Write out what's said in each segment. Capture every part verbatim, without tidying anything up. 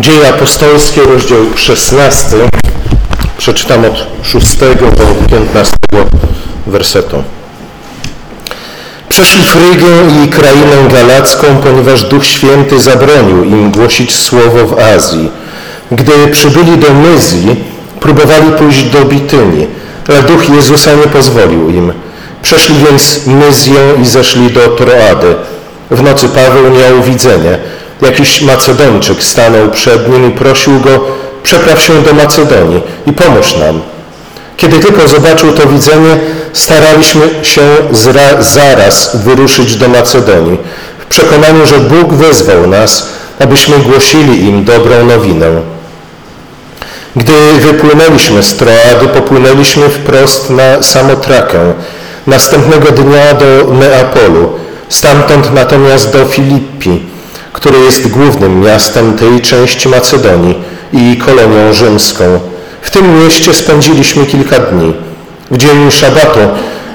Dzieje apostolskie, rozdział szesnasty, przeczytam od szóstego do piętnastego wersetu. Przeszli Frygę i krainę galacką, ponieważ Duch Święty zabronił im głosić słowo w Azji. Gdy przybyli do Myzji, próbowali pójść do Bityni, ale Duch Jezusa nie pozwolił im. Przeszli więc Myzję i zeszli do Troady. W nocy Paweł miał widzenie. Jakiś Macedończyk stanął przed nim i prosił go, przepraw się do Macedonii i pomóż nam. Kiedy tylko zobaczył to widzenie, staraliśmy się zra- zaraz wyruszyć do Macedonii, w przekonaniu, że Bóg wezwał nas, abyśmy głosili im dobrą nowinę. Gdy wypłynęliśmy z Troady, popłynęliśmy wprost na Samotrakę, następnego dnia do Neapolu, stamtąd natomiast do Filipi, które jest głównym miastem tej części Macedonii i kolonią rzymską. W tym mieście spędziliśmy kilka dni. W dzień szabatu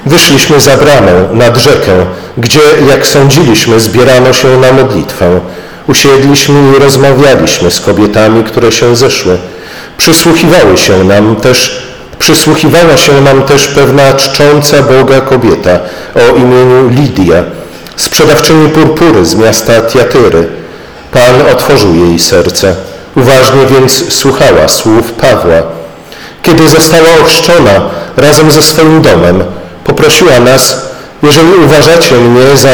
wyszliśmy za bramę nad rzekę, gdzie, jak sądziliśmy, zbierano się na modlitwę. Usiedliśmy i rozmawialiśmy z kobietami, które się zeszły. Przysłuchiwały się nam też, przysłuchiwała się nam też pewna czcząca Boga kobieta o imieniu Lidia, sprzedawczyni purpury z miasta Tiatyry. Pan otworzył jej serce. Uważnie więc słuchała słów Pawła. Kiedy została ochrzczona razem ze swoim domem, poprosiła nas, jeżeli uważacie mnie za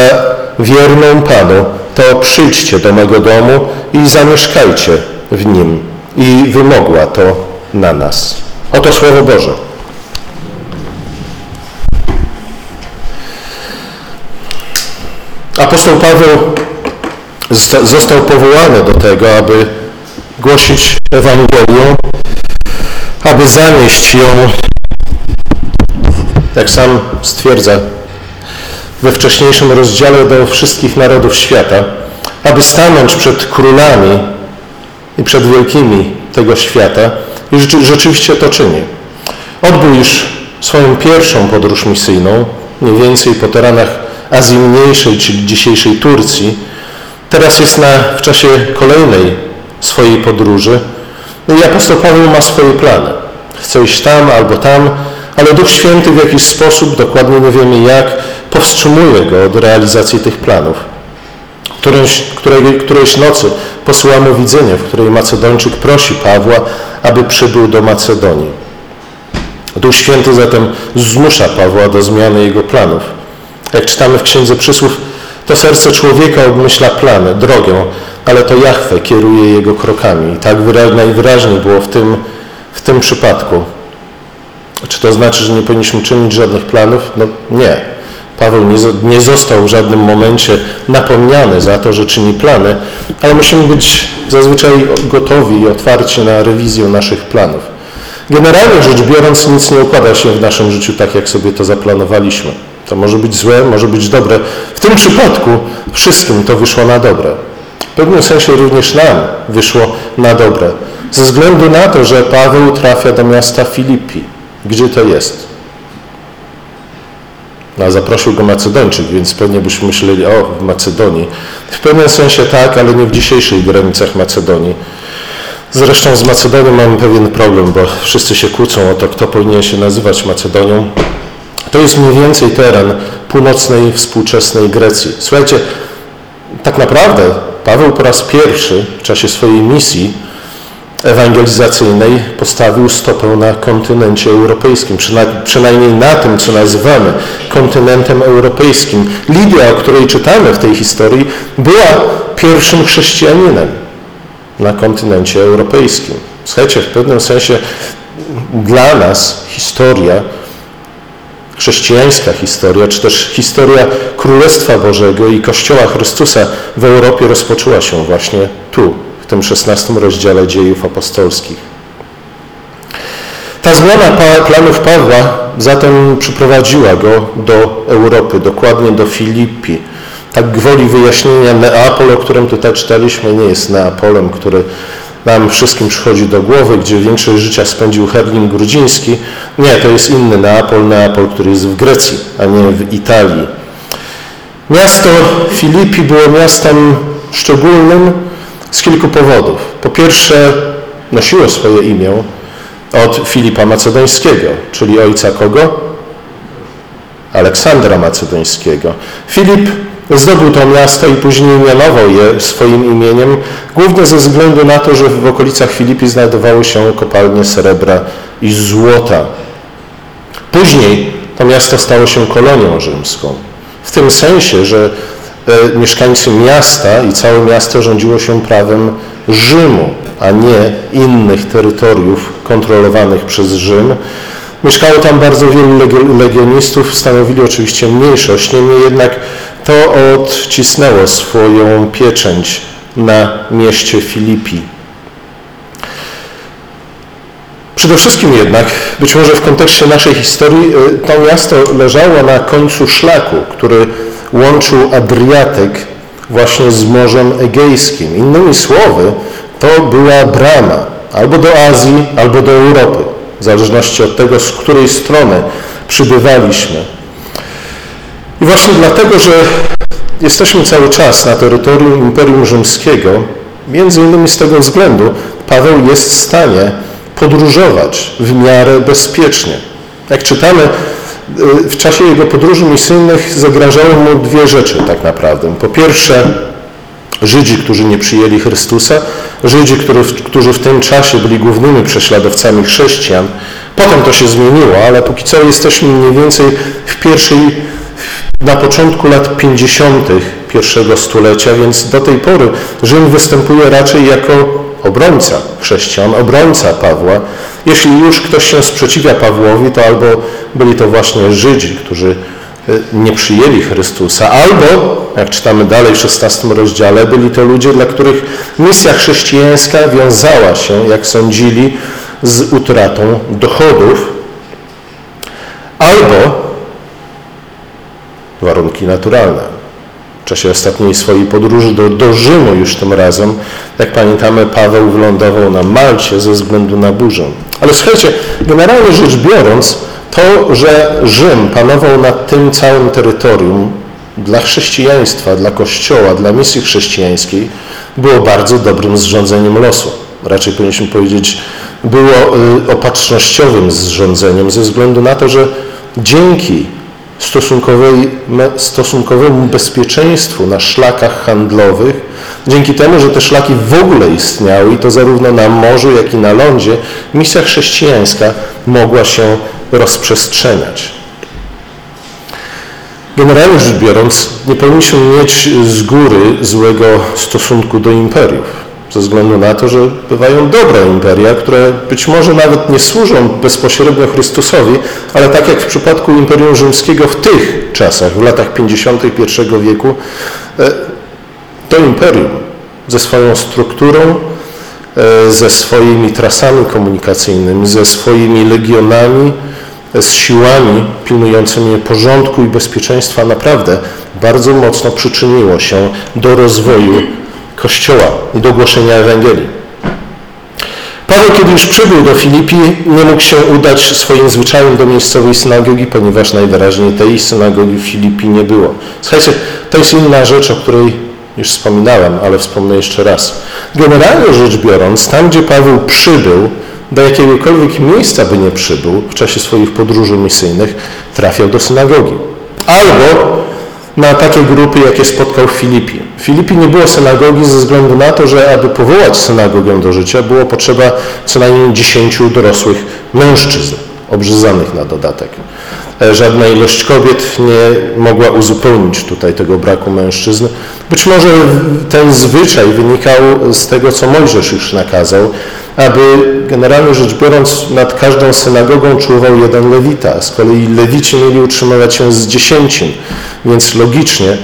wierną Panu, to przyjdźcie do mego domu i zamieszkajcie w nim. I wymogła to na nas. Oto Słowo Boże. Apostoł Paweł został powołany do tego, aby głosić Ewangelię, aby zanieść ją, jak sam stwierdza we wcześniejszym rozdziale, do wszystkich narodów świata, aby stanąć przed królami i przed wielkimi tego świata i rzeczywiście to czyni. Odbył już swoją pierwszą podróż misyjną, mniej więcej po terenach Azji Mniejszej, czyli dzisiejszej Turcji. Teraz jest na, w czasie kolejnej swojej podróży. No i apostoł Paweł ma swoje plany. Chce iść tam albo tam, ale Duch Święty w jakiś sposób, dokładnie nie wiemy jak, powstrzymuje go od realizacji tych planów. Którejś, której, którejś nocy posyła mu widzenie, w której Macedończyk prosi Pawła, aby przybył do Macedonii. Duch Święty zatem zmusza Pawła do zmiany jego planów. Jak czytamy w Księdze Przysłów, to serce człowieka obmyśla plany, drogę, ale to Jahwe kieruje jego krokami. I tak najwyraźniej było w tym, w tym przypadku. Czy to znaczy, że nie powinniśmy czynić żadnych planów? No nie. Paweł nie, nie został w żadnym momencie napomniany za to, że czyni plany, ale musimy być zazwyczaj gotowi i otwarci na rewizję naszych planów. Generalnie rzecz biorąc, nic nie układa się w naszym życiu tak, jak sobie to zaplanowaliśmy. To może być złe, może być dobre. W tym przypadku wszystkim to wyszło na dobre. W pewnym sensie również nam wyszło na dobre. Ze względu na to, że Paweł trafia do miasta Filipi. Gdzie to jest? No, zaprosił go Macedończyk, więc pewnie byśmy myśleli, o, w Macedonii. W pewnym sensie tak, ale nie w dzisiejszych granicach Macedonii. Zresztą z Macedonią mamy pewien problem, bo wszyscy się kłócą o to, kto powinien się nazywać Macedonią. To jest mniej więcej teren północnej, współczesnej Grecji. Słuchajcie, tak naprawdę Paweł po raz pierwszy w czasie swojej misji ewangelizacyjnej postawił stopę na kontynencie europejskim, przynajmniej na tym, co nazywamy kontynentem europejskim. Lidia, o której czytamy w tej historii, była pierwszym chrześcijaninem na kontynencie europejskim. Słuchajcie, w pewnym sensie dla nas historia chrześcijańska historia, czy też historia Królestwa Bożego i Kościoła Chrystusa w Europie rozpoczęła się właśnie tu, w tym szesnastym rozdziale Dziejów Apostolskich. Ta zmiana planów Pawła zatem przyprowadziła go do Europy, dokładnie do Filipi. Tak gwoli wyjaśnienia, Neapol, o którym tutaj czytaliśmy, nie jest Neapolem, który nam wszystkim przychodzi do głowy, gdzie większość życia spędził Herlin Grudziński. Nie, to jest inny Neapol, Neapol, który jest w Grecji, a nie w Italii. Miasto Filipi było miastem szczególnym, Z kilku powodów. Po pierwsze, nosiło swoje imię od Filipa Macedońskiego, czyli ojca kogo? Aleksandra Macedońskiego. Filip zdobył to miasto i później mianował je swoim imieniem, głównie ze względu na to, że w okolicach Filipi znajdowały się kopalnie srebra i złota. Później to miasto stało się kolonią rzymską. W tym sensie, że e, mieszkańcy miasta i całe miasto rządziło się prawem Rzymu, a nie innych terytoriów kontrolowanych przez Rzym. Mieszkało tam bardzo wielu legionistów, stanowili oczywiście mniejszość, niemniej jednak to odcisnęło swoją pieczęć na mieście Filipi. Przede wszystkim jednak, być może w kontekście naszej historii, to miasto leżało na końcu szlaku, który łączył Adriatyk właśnie z Morzem Egejskim. Innymi słowy, to była brama albo do Azji, albo do Europy, w zależności od tego, z której strony przybywaliśmy. I właśnie dlatego, że jesteśmy cały czas na terytorium Imperium Rzymskiego, między innymi z tego względu Paweł jest w stanie podróżować w miarę bezpiecznie. Jak czytamy, w czasie jego podróży misyjnych zagrażały mu dwie rzeczy tak naprawdę. Po pierwsze, Żydzi, którzy nie przyjęli Chrystusa, Żydzi, którzy w tym czasie byli głównymi prześladowcami chrześcijan. Potem to się zmieniło, ale póki co jesteśmy mniej więcej w pierwszej, na początku lat pięćdziesiątych pierwszego stulecia, więc do tej pory Rzym występuje raczej jako obrońca chrześcijan, obrońca Pawła. Jeśli już ktoś się sprzeciwia Pawłowi, to albo byli to właśnie Żydzi, którzy nie przyjęli Chrystusa, albo, jak czytamy dalej w szesnastym rozdziale, byli to ludzie, dla których misja chrześcijańska wiązała się, jak sądzili, z utratą dochodów, albo warunki naturalne. W czasie ostatniej swojej podróży do, do Rzymu już tym razem, jak pamiętamy, Paweł wylądował na Malcie ze względu na burzę. Ale słuchajcie, generalnie rzecz biorąc, to, że Rzym panował nad tym całym terytorium dla chrześcijaństwa, dla Kościoła, dla misji chrześcijańskiej, było bardzo dobrym zrządzeniem losu. Raczej powinniśmy powiedzieć, było opatrznościowym zrządzeniem ze względu na to, że dzięki stosunkowemu bezpieczeństwu na szlakach handlowych, dzięki temu, że te szlaki w ogóle istniały i to zarówno na morzu, jak i na lądzie, misja chrześcijańska mogła się rozprzestrzeniać. Generalnie rzecz biorąc, nie powinniśmy mieć z góry złego stosunku do imperiów, ze względu na to, że bywają dobre imperia, które być może nawet nie służą bezpośrednio Chrystusowi, ale tak jak w przypadku Imperium Rzymskiego w tych czasach, w latach pięćdziesiątych pierwszego wieku, to imperium ze swoją strukturą, ze swoimi trasami komunikacyjnymi, ze swoimi legionami, z siłami pilnującymi porządku i bezpieczeństwa naprawdę bardzo mocno przyczyniło się do rozwoju Kościoła i do głoszenia Ewangelii. Paweł, kiedy już przybył do Filipi, nie mógł się udać swoim zwyczajem do miejscowej synagogi, ponieważ najwyraźniej tej synagogi w Filipi nie było. Słuchajcie, to jest inna rzecz, o której już wspominałem, ale wspomnę jeszcze raz. Generalnie rzecz biorąc, tam gdzie Paweł przybył, do jakiegokolwiek miejsca by nie przybył w czasie swoich podróży misyjnych, trafiał do synagogi. Albo na takie grupy, jakie spotkał w Filipi. W Filipi nie było synagogi ze względu na to, że aby powołać synagogę do życia, było potrzeba co najmniej dziesięciu dorosłych mężczyzn, obrzyzanych na dodatek. Żadna ilość kobiet nie mogła uzupełnić tutaj tego braku mężczyzn. Być może ten zwyczaj wynikał z tego, co Mojżesz już nakazał, aby generalnie rzecz biorąc nad każdą synagogą czuwał jeden lewita, a z kolei lewici mieli utrzymywać się z dziesięcin, więc logicznie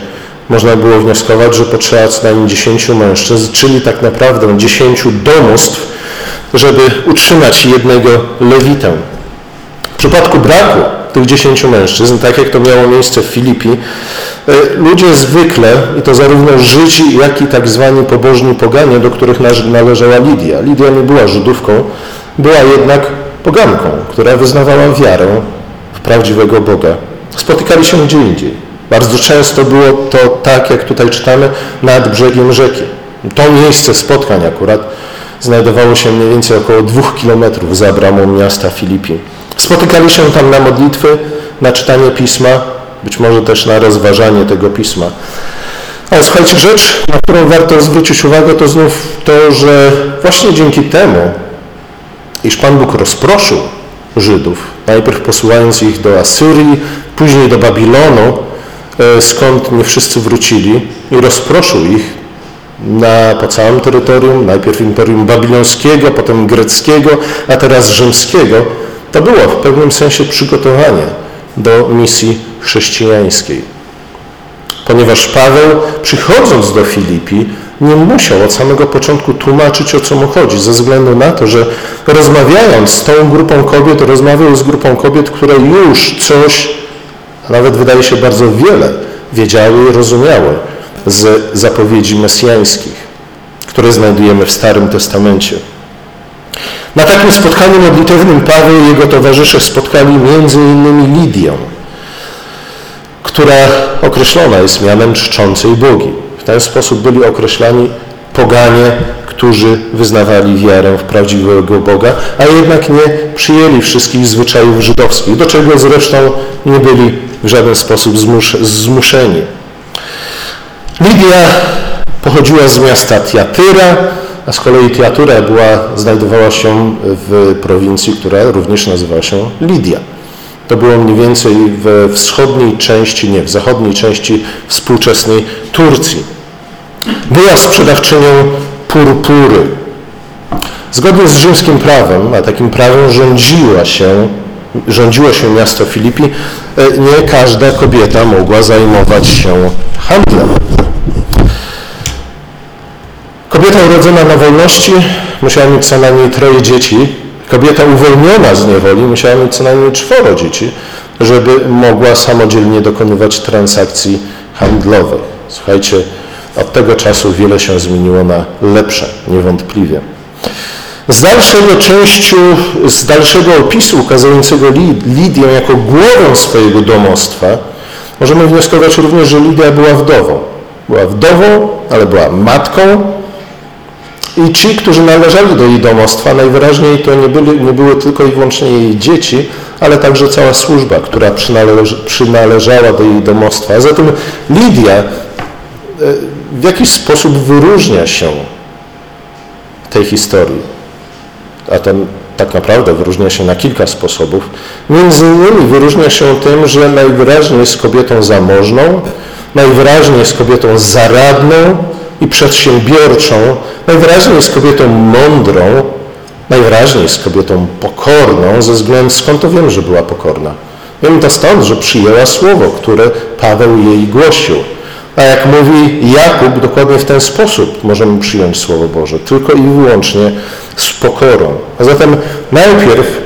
można było wnioskować, że potrzeba co najmniej dziesięciu mężczyzn, czyli tak naprawdę dziesięciu domostw, żeby utrzymać jednego lewitę. W przypadku braku tych dziesięciu mężczyzn, tak jak to miało miejsce w Filipi, ludzie zwykle, i to zarówno Żydzi, jak i tak zwani pobożni poganie, do których należała Lidia. Lidia nie była Żydówką, była jednak poganką, która wyznawała wiarę w prawdziwego Boga. Spotykali się gdzie indziej. Bardzo często było to tak, jak tutaj czytamy, nad brzegiem rzeki. To miejsce spotkań akurat znajdowało się mniej więcej około dwóch kilometrów za bramą miasta Filipi. Spotykali się tam na modlitwy, na czytanie Pisma, być może też na rozważanie tego Pisma. Ale słuchajcie, rzecz, na którą warto zwrócić uwagę, to znów to, że właśnie dzięki temu, iż Pan Bóg rozproszył Żydów, najpierw posyłając ich do Asyrii, później do Babilonu, skąd nie wszyscy wrócili, i rozproszył ich na, po całym terytorium, najpierw Imperium Babilońskiego, potem greckiego, a teraz rzymskiego, to było w pewnym sensie przygotowanie do misji chrześcijańskiej. Ponieważ Paweł, przychodząc do Filipi, nie musiał od samego początku tłumaczyć, o co mu chodzi, ze względu na to, że rozmawiając z tą grupą kobiet, rozmawiał z grupą kobiet, które już coś, a nawet wydaje się bardzo wiele, wiedziały i rozumiały z zapowiedzi mesjańskich, które znajdujemy w Starym Testamencie. Na takim spotkaniu modlitewnym Paweł i jego towarzysze spotkali między innymi Lidię, która określona jest mianem czczącej Bogi. W ten sposób byli określani poganie, którzy wyznawali wiarę w prawdziwego Boga, a jednak nie przyjęli wszystkich zwyczajów żydowskich, do czego zresztą nie byli w żaden sposób zmuszeni. Lidia pochodziła z miasta Tiatyra, a z kolei Tiatyra była, znajdowała się w prowincji, która również nazywała się Lidia. To było mniej więcej w wschodniej części, nie, w zachodniej części współczesnej Turcji. Była sprzedawczynią purpury. Zgodnie z rzymskim prawem, a takim prawem rządziła się, rządziło się miasto Filipi, nie każda kobieta mogła zajmować się handlem. Kobieta urodzona na wolności musiała mieć co najmniej troje dzieci. Kobieta uwolniona z niewoli musiała mieć co najmniej czworo dzieci, żeby mogła samodzielnie dokonywać transakcji handlowych. Słuchajcie, od tego czasu wiele się zmieniło na lepsze, niewątpliwie. Z dalszego częściu, z dalszego opisu ukazującego Lidię jako głowę swojego domostwa, możemy wnioskować również, że Lidia była wdową. Była wdową, ale była matką. I ci, którzy należeli do jej domostwa, najwyraźniej to nie były, nie były tylko i wyłącznie jej dzieci, ale także cała służba, która przynależ, przynależała do jej domostwa. A zatem Lidia w jakiś sposób wyróżnia się tej historii. A ten tak naprawdę wyróżnia się na kilka sposobów. Między innymi wyróżnia się tym, że najwyraźniej jest kobietą zamożną, najwyraźniej jest kobietą zaradną i przedsiębiorczą, najwyraźniej jest kobietą mądrą, najwyraźniej jest kobietą pokorną, ze względu, skąd to wiem, że była pokorna. Wiem to stąd, że przyjęła słowo, które Paweł jej głosił. A jak mówi Jakub, dokładnie w ten sposób możemy przyjąć Słowo Boże, tylko i wyłącznie z pokorą. A zatem najpierw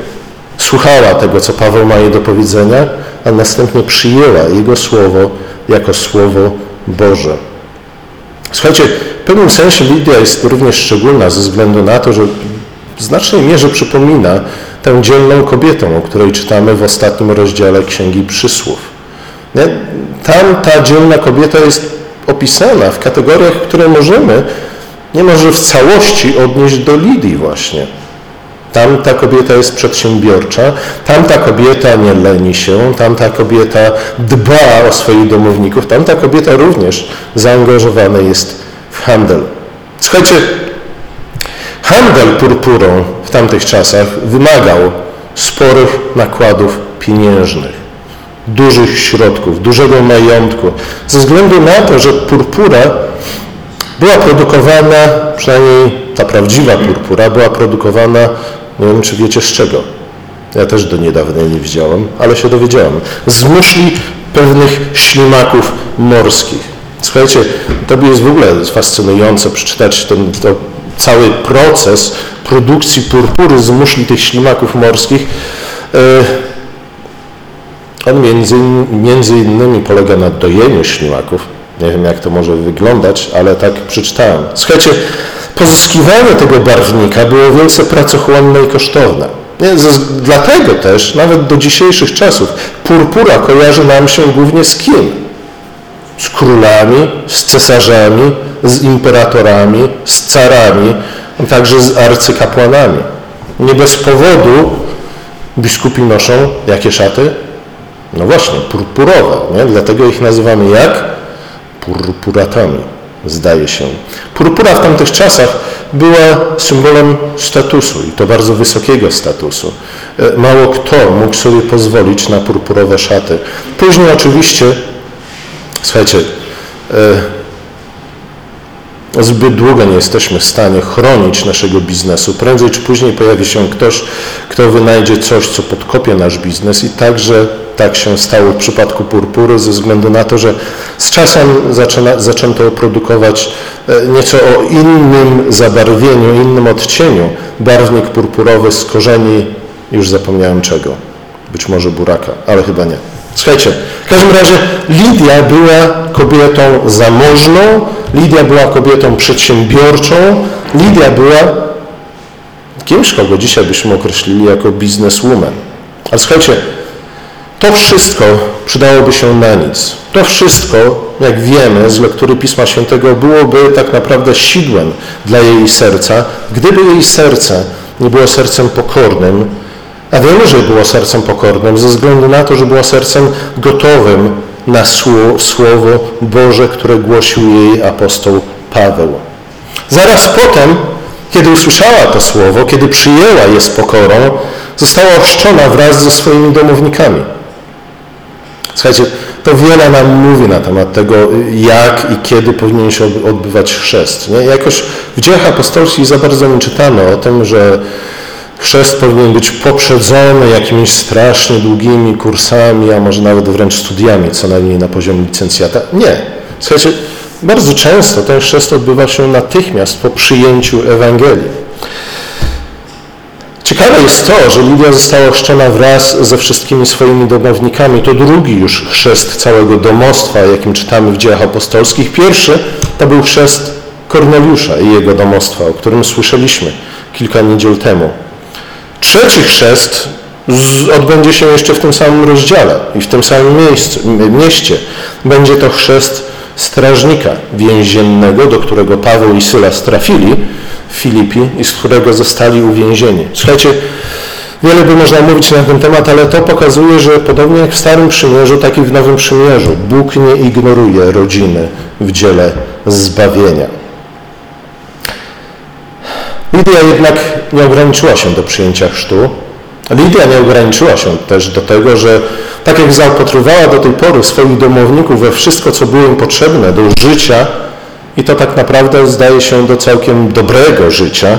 słuchała tego, co Paweł ma jej do powiedzenia, a następnie przyjęła jego Słowo jako Słowo Boże. Słuchajcie, w pewnym sensie Lidia jest również szczególna ze względu na to, że w znacznej mierze przypomina tę dzielną kobietę, o której czytamy w ostatnim rozdziale Księgi Przysłów. Tam ta dzielna kobieta jest opisana w kategoriach, które możemy niemalże w całości odnieść do Lidii właśnie. Tam ta kobieta jest przedsiębiorcza, tam ta kobieta nie leni się, tam ta kobieta dba o swoich domowników, tam ta kobieta również zaangażowana jest w handel. Słuchajcie, handel purpurą w tamtych czasach wymagał sporych nakładów pieniężnych, dużych środków, dużego majątku. Ze względu na to, że purpura była produkowana, przynajmniej ta prawdziwa purpura była produkowana, nie wiem czy wiecie z czego, ja też do niedawna nie wiedziałem, ale się dowiedziałem, z muszli pewnych ślimaków morskich. Słuchajcie, to jest w ogóle fascynujące przeczytać ten to cały proces produkcji purpury z muszli tych ślimaków morskich. yy, On między, między innymi polega na dojeniu ślimaków. Nie wiem, jak to może wyglądać, ale tak przeczytałem. Słuchajcie, pozyskiwanie tego barwnika było wielce pracochłonne i kosztowne. Nie, z, dlatego też, nawet do dzisiejszych czasów, purpura kojarzy nam się głównie z kim? Z królami, z cesarzami, z imperatorami, z carami, a także z arcykapłanami. Nie bez powodu biskupi noszą jakie szaty? No właśnie, purpurowe, nie? Dlatego ich nazywamy jak? Purpuratami, zdaje się. Purpura w tamtych czasach była symbolem statusu i to bardzo wysokiego statusu. Mało kto mógł sobie pozwolić na purpurowe szaty. Później oczywiście, słuchajcie, zbyt długo nie jesteśmy w stanie chronić naszego biznesu. Prędzej czy później pojawi się ktoś, kto wynajdzie coś, co podkopie nasz biznes i także tak się stało w przypadku purpury ze względu na to, że z czasem zaczyna, zaczęto produkować nieco o innym zabarwieniu, innym odcieniu barwnik purpurowy z korzeni, już zapomniałem czego, być może buraka, ale chyba nie. Słuchajcie, w każdym razie Lidia była kobietą zamożną, Lidia była kobietą przedsiębiorczą, Lidia była kimś, kogo dzisiaj byśmy określili jako bizneswoman. A słuchajcie, to wszystko przydałoby się na nic. To wszystko, jak wiemy, z lektury Pisma Świętego, byłoby tak naprawdę sidłem dla jej serca, gdyby jej serce nie było sercem pokornym, a wiemy, że było sercem pokornym ze względu na to, że było sercem gotowym na Słowo Boże, które głosił jej apostoł Paweł. Zaraz potem, kiedy usłyszała to Słowo, kiedy przyjęła je z pokorą, została ochrzczona wraz ze swoimi domownikami. Słuchajcie, to wiele nam mówi na temat tego, jak i kiedy powinien się odbywać chrzest. Nie? Jakoś w dziejach apostolskich za bardzo nie czytamy o tym, że chrzest powinien być poprzedzony jakimiś strasznie długimi kursami, a może nawet wręcz studiami, co najmniej na poziomie licencjata. Nie. Słuchajcie, bardzo często ten chrzest odbywa się natychmiast po przyjęciu Ewangelii. Ciekawe jest to, że Lidia została ochrzczona wraz ze wszystkimi swoimi domownikami. To drugi już chrzest całego domostwa, jakim czytamy w dziejach apostolskich. Pierwszy to był chrzest Korneliusza i jego domostwa, o którym słyszeliśmy kilka niedziel temu. Trzeci chrzest odbędzie się jeszcze w tym samym rozdziale i w tym samym miejscu, mieście. Będzie to chrzest strażnika więziennego, do którego Paweł i Sylas trafili w Filipi i z którego zostali uwięzieni. Słuchajcie, wiele by można mówić na ten temat, ale to pokazuje, że podobnie jak w Starym Przymierzu, tak i w Nowym Przymierzu Bóg nie ignoruje rodziny w dziele zbawienia. Lidia jednak nie ograniczyła się do przyjęcia chrztu. Lidia nie ograniczyła się też do tego, że tak jak zaopatrywała do tej pory swoich domowników we wszystko, co było im potrzebne do życia i to tak naprawdę zdaje się do całkiem dobrego życia,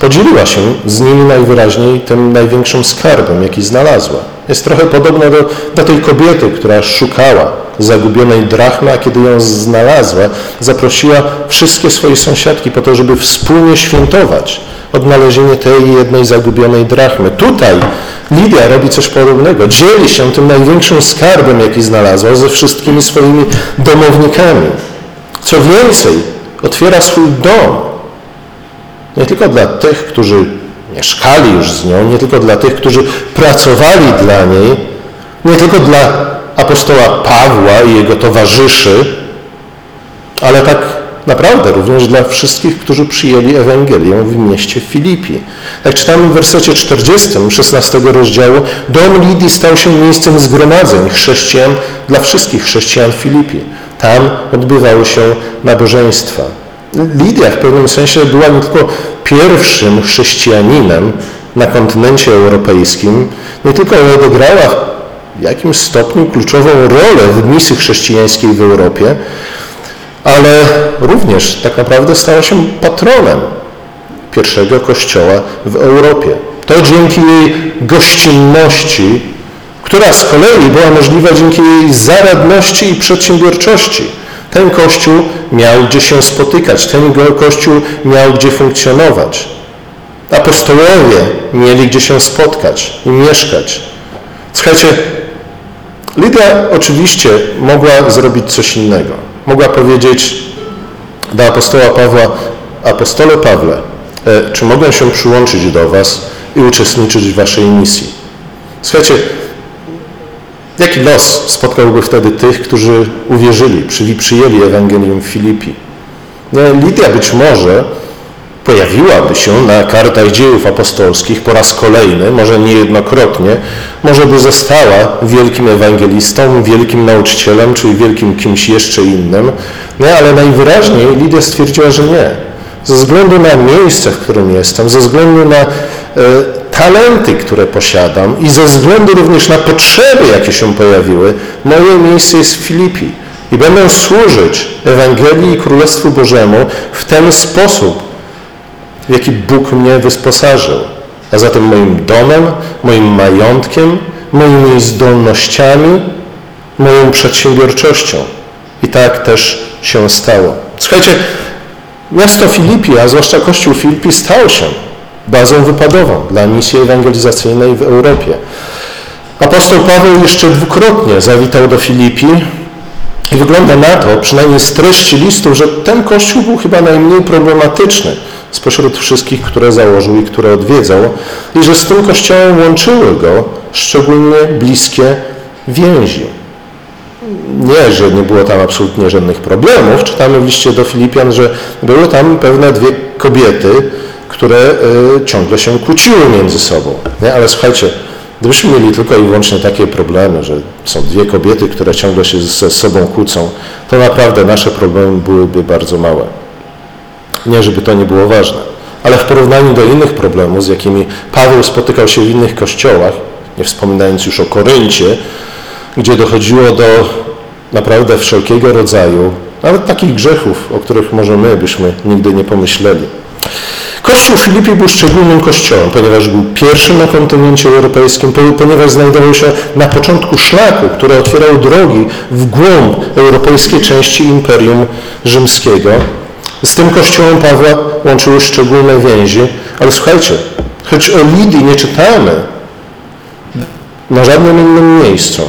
podzieliła się z nimi najwyraźniej tym największym skarbem, jaki znalazła. Jest trochę podobna do, do tej kobiety, która szukała zagubionej drachmy, a kiedy ją znalazła, zaprosiła wszystkie swoje sąsiadki po to, żeby wspólnie świętować odnalezienie tej jednej zagubionej drachmy. Tutaj Lidia robi coś podobnego. Dzieli się tym największym skarbem, jaki znalazła, ze wszystkimi swoimi domownikami. Co więcej, otwiera swój dom. Nie tylko dla tych, którzy mieszkali już z nią, nie tylko dla tych, którzy pracowali dla niej, nie tylko dla apostoła Pawła i jego towarzyszy, ale tak naprawdę również dla wszystkich, którzy przyjęli Ewangelię w mieście Filipi. Jak czytamy w wersecie czterdziestym, szesnastego rozdziału, dom Lidii stał się miejscem zgromadzeń chrześcijan dla wszystkich chrześcijan Filipi. Tam odbywały się nabożeństwa. Lidia w pewnym sensie była nie tylko pierwszym chrześcijaninem na kontynencie europejskim, nie tylko odegrała w jakimś stopniu kluczową rolę w misji chrześcijańskiej w Europie, ale również tak naprawdę stała się patronem pierwszego kościoła w Europie. To dzięki jej gościnności, która z kolei była możliwa dzięki jej zaradności i przedsiębiorczości. Ten kościół miał gdzie się spotykać, ten kościół miał gdzie funkcjonować. Apostołowie mieli gdzie się spotkać i mieszkać. Słuchajcie, Lidia oczywiście mogła zrobić coś innego. Mogła powiedzieć do apostoła Pawła, apostole Pawle, czy mogę się przyłączyć do was i uczestniczyć w waszej misji? Słuchajcie, Jaki los spotkałby wtedy tych, którzy uwierzyli, czyli przyjęli Ewangelium Filipi? Lidia być może pojawiłaby się na kartach dziejów apostolskich po raz kolejny, może niejednokrotnie, może by została wielkim ewangelistą, wielkim nauczycielem, czyli wielkim kimś jeszcze innym, no, ale najwyraźniej Lidia stwierdziła, że nie. Ze względu na miejsce, w którym jestem, ze względu na e, talenty, które posiadam i ze względu również na potrzeby, jakie się pojawiły, moje miejsce jest w Filipi i będę służyć Ewangelii i Królestwu Bożemu w ten sposób, w jaki Bóg mnie wysposażył, a zatem moim domem, moim majątkiem, moimi zdolnościami, moją przedsiębiorczością. I tak też się stało. Słuchajcie, miasto Filipi, a zwłaszcza kościół Filipi, stał się bazą wypadową dla misji ewangelizacyjnej w Europie. Apostoł Paweł jeszcze dwukrotnie zawitał do Filipi i wygląda na to, przynajmniej z treści listów, że ten kościół był chyba najmniej problematyczny spośród wszystkich, które założył i które odwiedzał, i że z tym kościołem łączyły go szczególnie bliskie więzi. Nie, że nie było tam absolutnie żadnych problemów. Czytamy w liście do Filipian, że były tam pewne dwie kobiety, które y, ciągle się kłóciły między sobą. Nie? Ale słuchajcie, gdybyśmy mieli tylko i wyłącznie takie problemy, że są dwie kobiety, które ciągle się ze sobą kłócą, to naprawdę nasze problemy byłyby bardzo małe. Nie, żeby to nie było ważne, ale w porównaniu do innych problemów, z jakimi Paweł spotykał się w innych kościołach, nie wspominając już o Koryncie, gdzie dochodziło do naprawdę wszelkiego rodzaju, nawet takich grzechów, o których może my byśmy nigdy nie pomyśleli. Kościół Filipi był szczególnym kościołem, ponieważ był pierwszym na kontynencie europejskim, ponieważ znajdował się na początku szlaku, który otwierał drogi w głąb europejskiej części Imperium Rzymskiego. Z tym kościołem Pawła łączyły szczególne więzi, ale słuchajcie, choć o Lidii nie czytamy na żadnym innym miejscu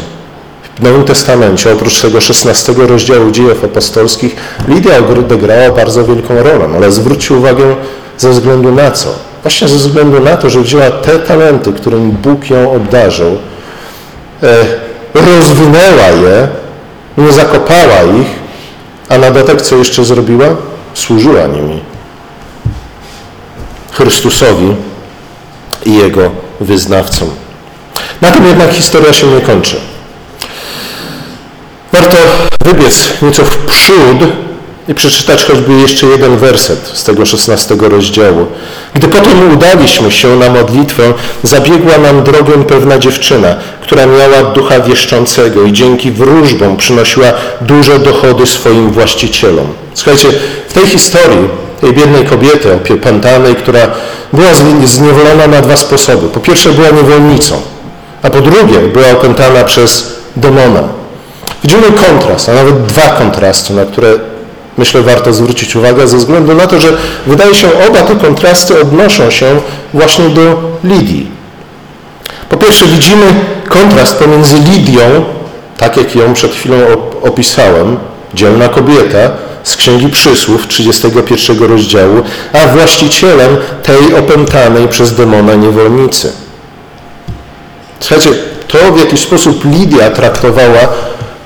w Nowym Testamencie, oprócz tego szesnastego rozdziału dziejów apostolskich, Lidia odegrała bardzo wielką rolę, ale zwróćcie uwagę ze względu na co? Właśnie ze względu na to, że wzięła te talenty, którym Bóg ją obdarzył, rozwinęła je, nie zakopała ich, a na dodatek co jeszcze zrobiła? Służyła nimi Chrystusowi i Jego wyznawcom. Na tym jednak historia się nie kończy. Warto wybiec nieco w przód i przeczytać choćby jeszcze jeden werset z tego szesnastego rozdziału. Gdy potem udaliśmy się na modlitwę, zabiegła nam drogę pewna dziewczyna, która miała ducha wieszczącego i dzięki wróżbom przynosiła duże dochody swoim właścicielom. Słuchajcie, w tej historii tej biednej kobiety opętanej, która była zniewolona na dwa sposoby. Po pierwsze była niewolnicą, a po drugie była opętana przez demona. Widzimy kontrast, a nawet dwa kontrasty, na które myślę, warto zwrócić uwagę ze względu na to, że wydaje się, oba te kontrasty odnoszą się właśnie do Lidii. Po pierwsze widzimy kontrast pomiędzy Lidią, tak jak ją przed chwilą opisałem, dzielna kobieta z Księgi Przysłów trzydziestego pierwszego rozdziału, a właścicielem tej opętanej przez demona niewolnicy. Słuchajcie, to w jaki sposób Lidia traktowała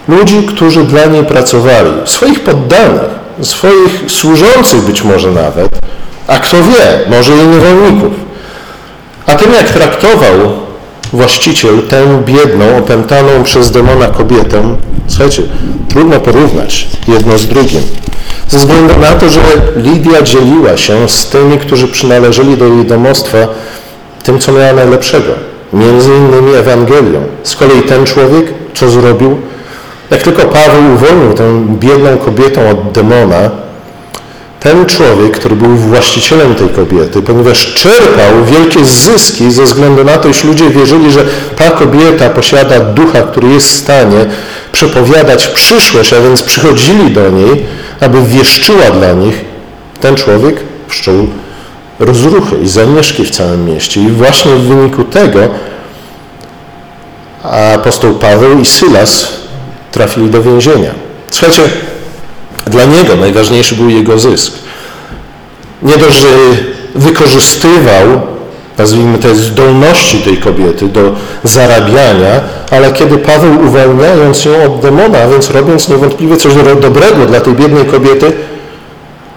ludzi, którzy dla niej pracowali, swoich poddanych, swoich służących być może nawet, a kto wie, może i niewolników. A tym jak traktował właściciel tę biedną, opętaną przez demona kobietę, słuchajcie, trudno porównać jedno z drugim. Ze względu na to, że Lidia dzieliła się z tymi, którzy przynależeli do jej domostwa, tym, co miała najlepszego, między innymi Ewangelią. Z kolei ten człowiek, co zrobił? Jak tylko Paweł uwolnił tę biedną kobietę od demona, ten człowiek, który był właścicielem tej kobiety, ponieważ czerpał wielkie zyski ze względu na to, iż ludzie wierzyli, że ta kobieta posiada ducha, który jest w stanie przepowiadać przyszłość, a więc przychodzili do niej, aby wieszczyła dla nich, ten człowiek wszczął rozruchy i zamieszki w całym mieście. I właśnie w wyniku tego apostoł Paweł i Sylas trafili do więzienia. Słuchajcie, dla niego najważniejszy był jego zysk. Nie dość, że wykorzystywał nazwijmy to, zdolności tej kobiety do zarabiania, ale kiedy Paweł, uwalniając ją od demona, a więc robiąc niewątpliwie coś dobrego dla tej biednej kobiety,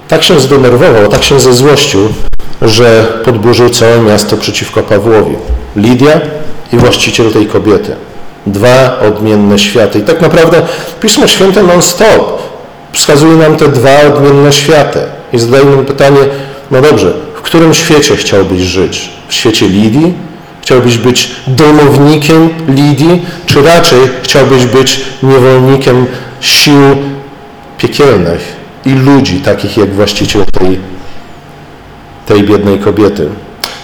tak się zdenerwował, tak się zezłościł, że podburzył całe miasto przeciwko Pawłowi. Lidia i właściciel tej kobiety. Dwa odmienne światy. I tak naprawdę Pismo Święte non-stop wskazuje nam te dwa odmienne światy. I zadajmy pytanie, no dobrze, w którym świecie chciałbyś żyć? W świecie Lidii? Chciałbyś być domownikiem Lidii? Czy raczej chciałbyś być niewolnikiem sił piekielnych i ludzi, takich jak właściciel tej, tej biednej kobiety?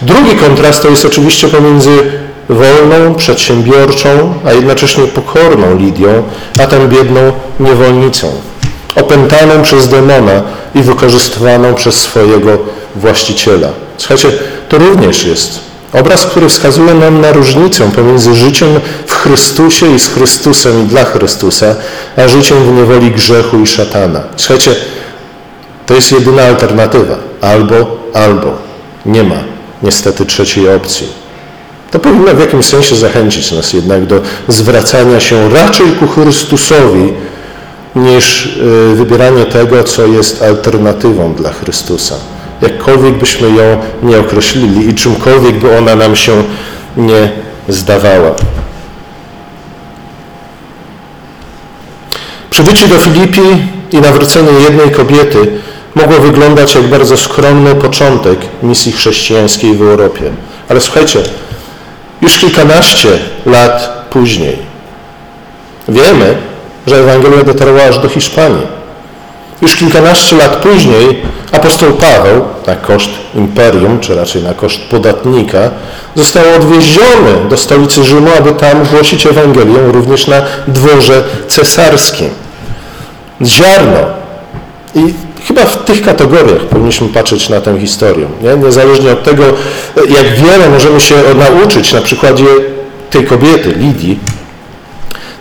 Drugi kontrast to jest oczywiście pomiędzy wolną, przedsiębiorczą, a jednocześnie pokorną Lidią, a tą biedną niewolnicą, opętaną przez demona i wykorzystywaną przez swojego właściciela. Słuchajcie, to również jest obraz, który wskazuje nam na różnicę pomiędzy życiem w Chrystusie i z Chrystusem i dla Chrystusa, a życiem w niewoli grzechu i szatana. Słuchajcie, to jest jedyna alternatywa. Albo, albo. Nie ma niestety trzeciej opcji. To powinno w jakimś sensie zachęcić nas jednak do zwracania się raczej ku Chrystusowi, niż wybieranie tego, co jest alternatywą dla Chrystusa. Jakkolwiek byśmy ją nie określili i czymkolwiek by ona nam się nie zdawała. Przybycie do Filipi i nawrócenie jednej kobiety mogło wyglądać jak bardzo skromny początek misji chrześcijańskiej w Europie. Ale słuchajcie, już kilkanaście lat później wiemy, że Ewangelia dotarła aż do Hiszpanii. Już kilkanaście lat później apostoł Paweł, na koszt imperium, czy raczej na koszt podatnika, został odwieziony do stolicy Rzymu, aby tam głosić Ewangelię również na dworze cesarskim. Ziarno. I chyba w tych kategoriach powinniśmy patrzeć na tę historię. Nie? Niezależnie od tego, jak wiele możemy się nauczyć na przykładzie tej kobiety, Lidii,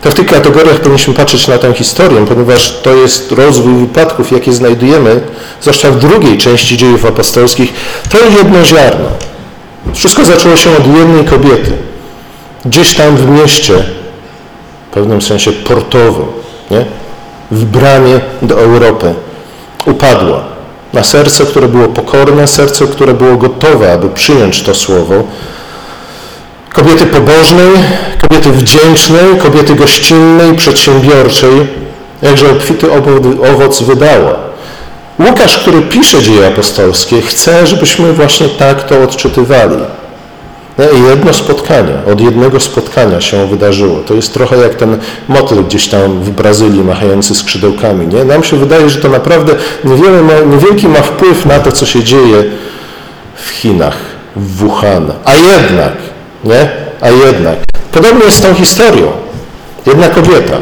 to w tych kategoriach powinniśmy patrzeć na tę historię, ponieważ to jest rozwój wypadków, jakie znajdujemy, zwłaszcza w drugiej części dziejów apostolskich. To jedno ziarno. Wszystko zaczęło się od jednej kobiety. Gdzieś tam w mieście, w pewnym sensie portowym, nie? W bramie do Europy. Upadła na serce, które było pokorne, serce, które było gotowe, aby przyjąć to słowo. Kobiety pobożnej, kobiety wdzięcznej, kobiety gościnnej, przedsiębiorczej, jakże obfity owoc wydała. Łukasz, który pisze Dzieje apostolskie, chce, żebyśmy właśnie tak to odczytywali. No i jedno spotkanie, od jednego spotkania się wydarzyło. To jest trochę jak ten motyl gdzieś tam w Brazylii machający skrzydełkami. Nie? Nam się wydaje, że to naprawdę niewiele ma, niewielki ma wpływ na to, co się dzieje w Chinach, w Wuhan. A jednak, nie? A jednak. Podobnie jest z tą historią. Jedna kobieta.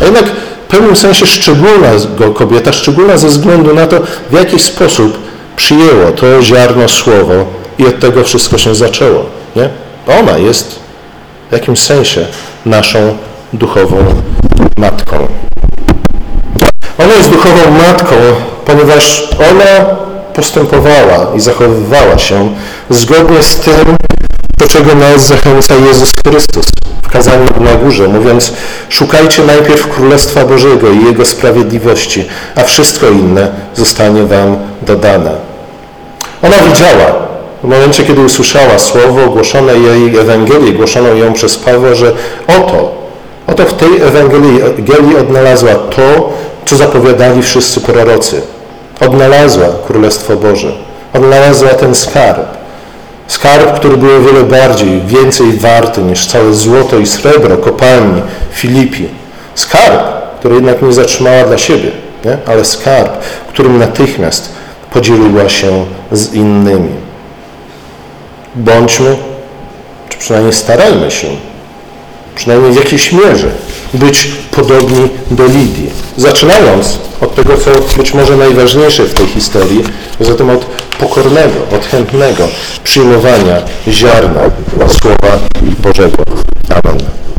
A jednak w pewnym sensie szczególna kobieta, szczególna ze względu na to, w jaki sposób przyjęło to ziarno słowo. I od tego wszystko się zaczęło. Nie? Ona jest w jakimś sensie naszą duchową matką. Ona jest duchową matką, ponieważ ona postępowała i zachowywała się zgodnie z tym, do czego nas zachęca Jezus Chrystus w kazaniu na górze, mówiąc: szukajcie najpierw Królestwa Bożego i Jego sprawiedliwości, a wszystko inne zostanie wam dodane. Ona wiedziała, w momencie, kiedy usłyszała słowo głoszone jej Ewangelii, głoszoną ją przez Pawła, że oto, oto w tej Ewangelii odnalazła to, co zapowiadali wszyscy prorocy. Odnalazła Królestwo Boże. Odnalazła ten skarb. Skarb, który był o wiele bardziej, więcej warty niż całe złoto i srebro kopalni Filipi. Skarb, który jednak nie zatrzymała dla siebie, nie? Ale skarb, którym natychmiast podzieliła się z innymi. Bądźmy, czy przynajmniej starajmy się, przynajmniej w jakiejś mierze, być podobni do Lidii. Zaczynając od tego, co być może najważniejsze w tej historii, zatem od pokornego, od chętnego przyjmowania ziarna Słowa Bożego. Amen.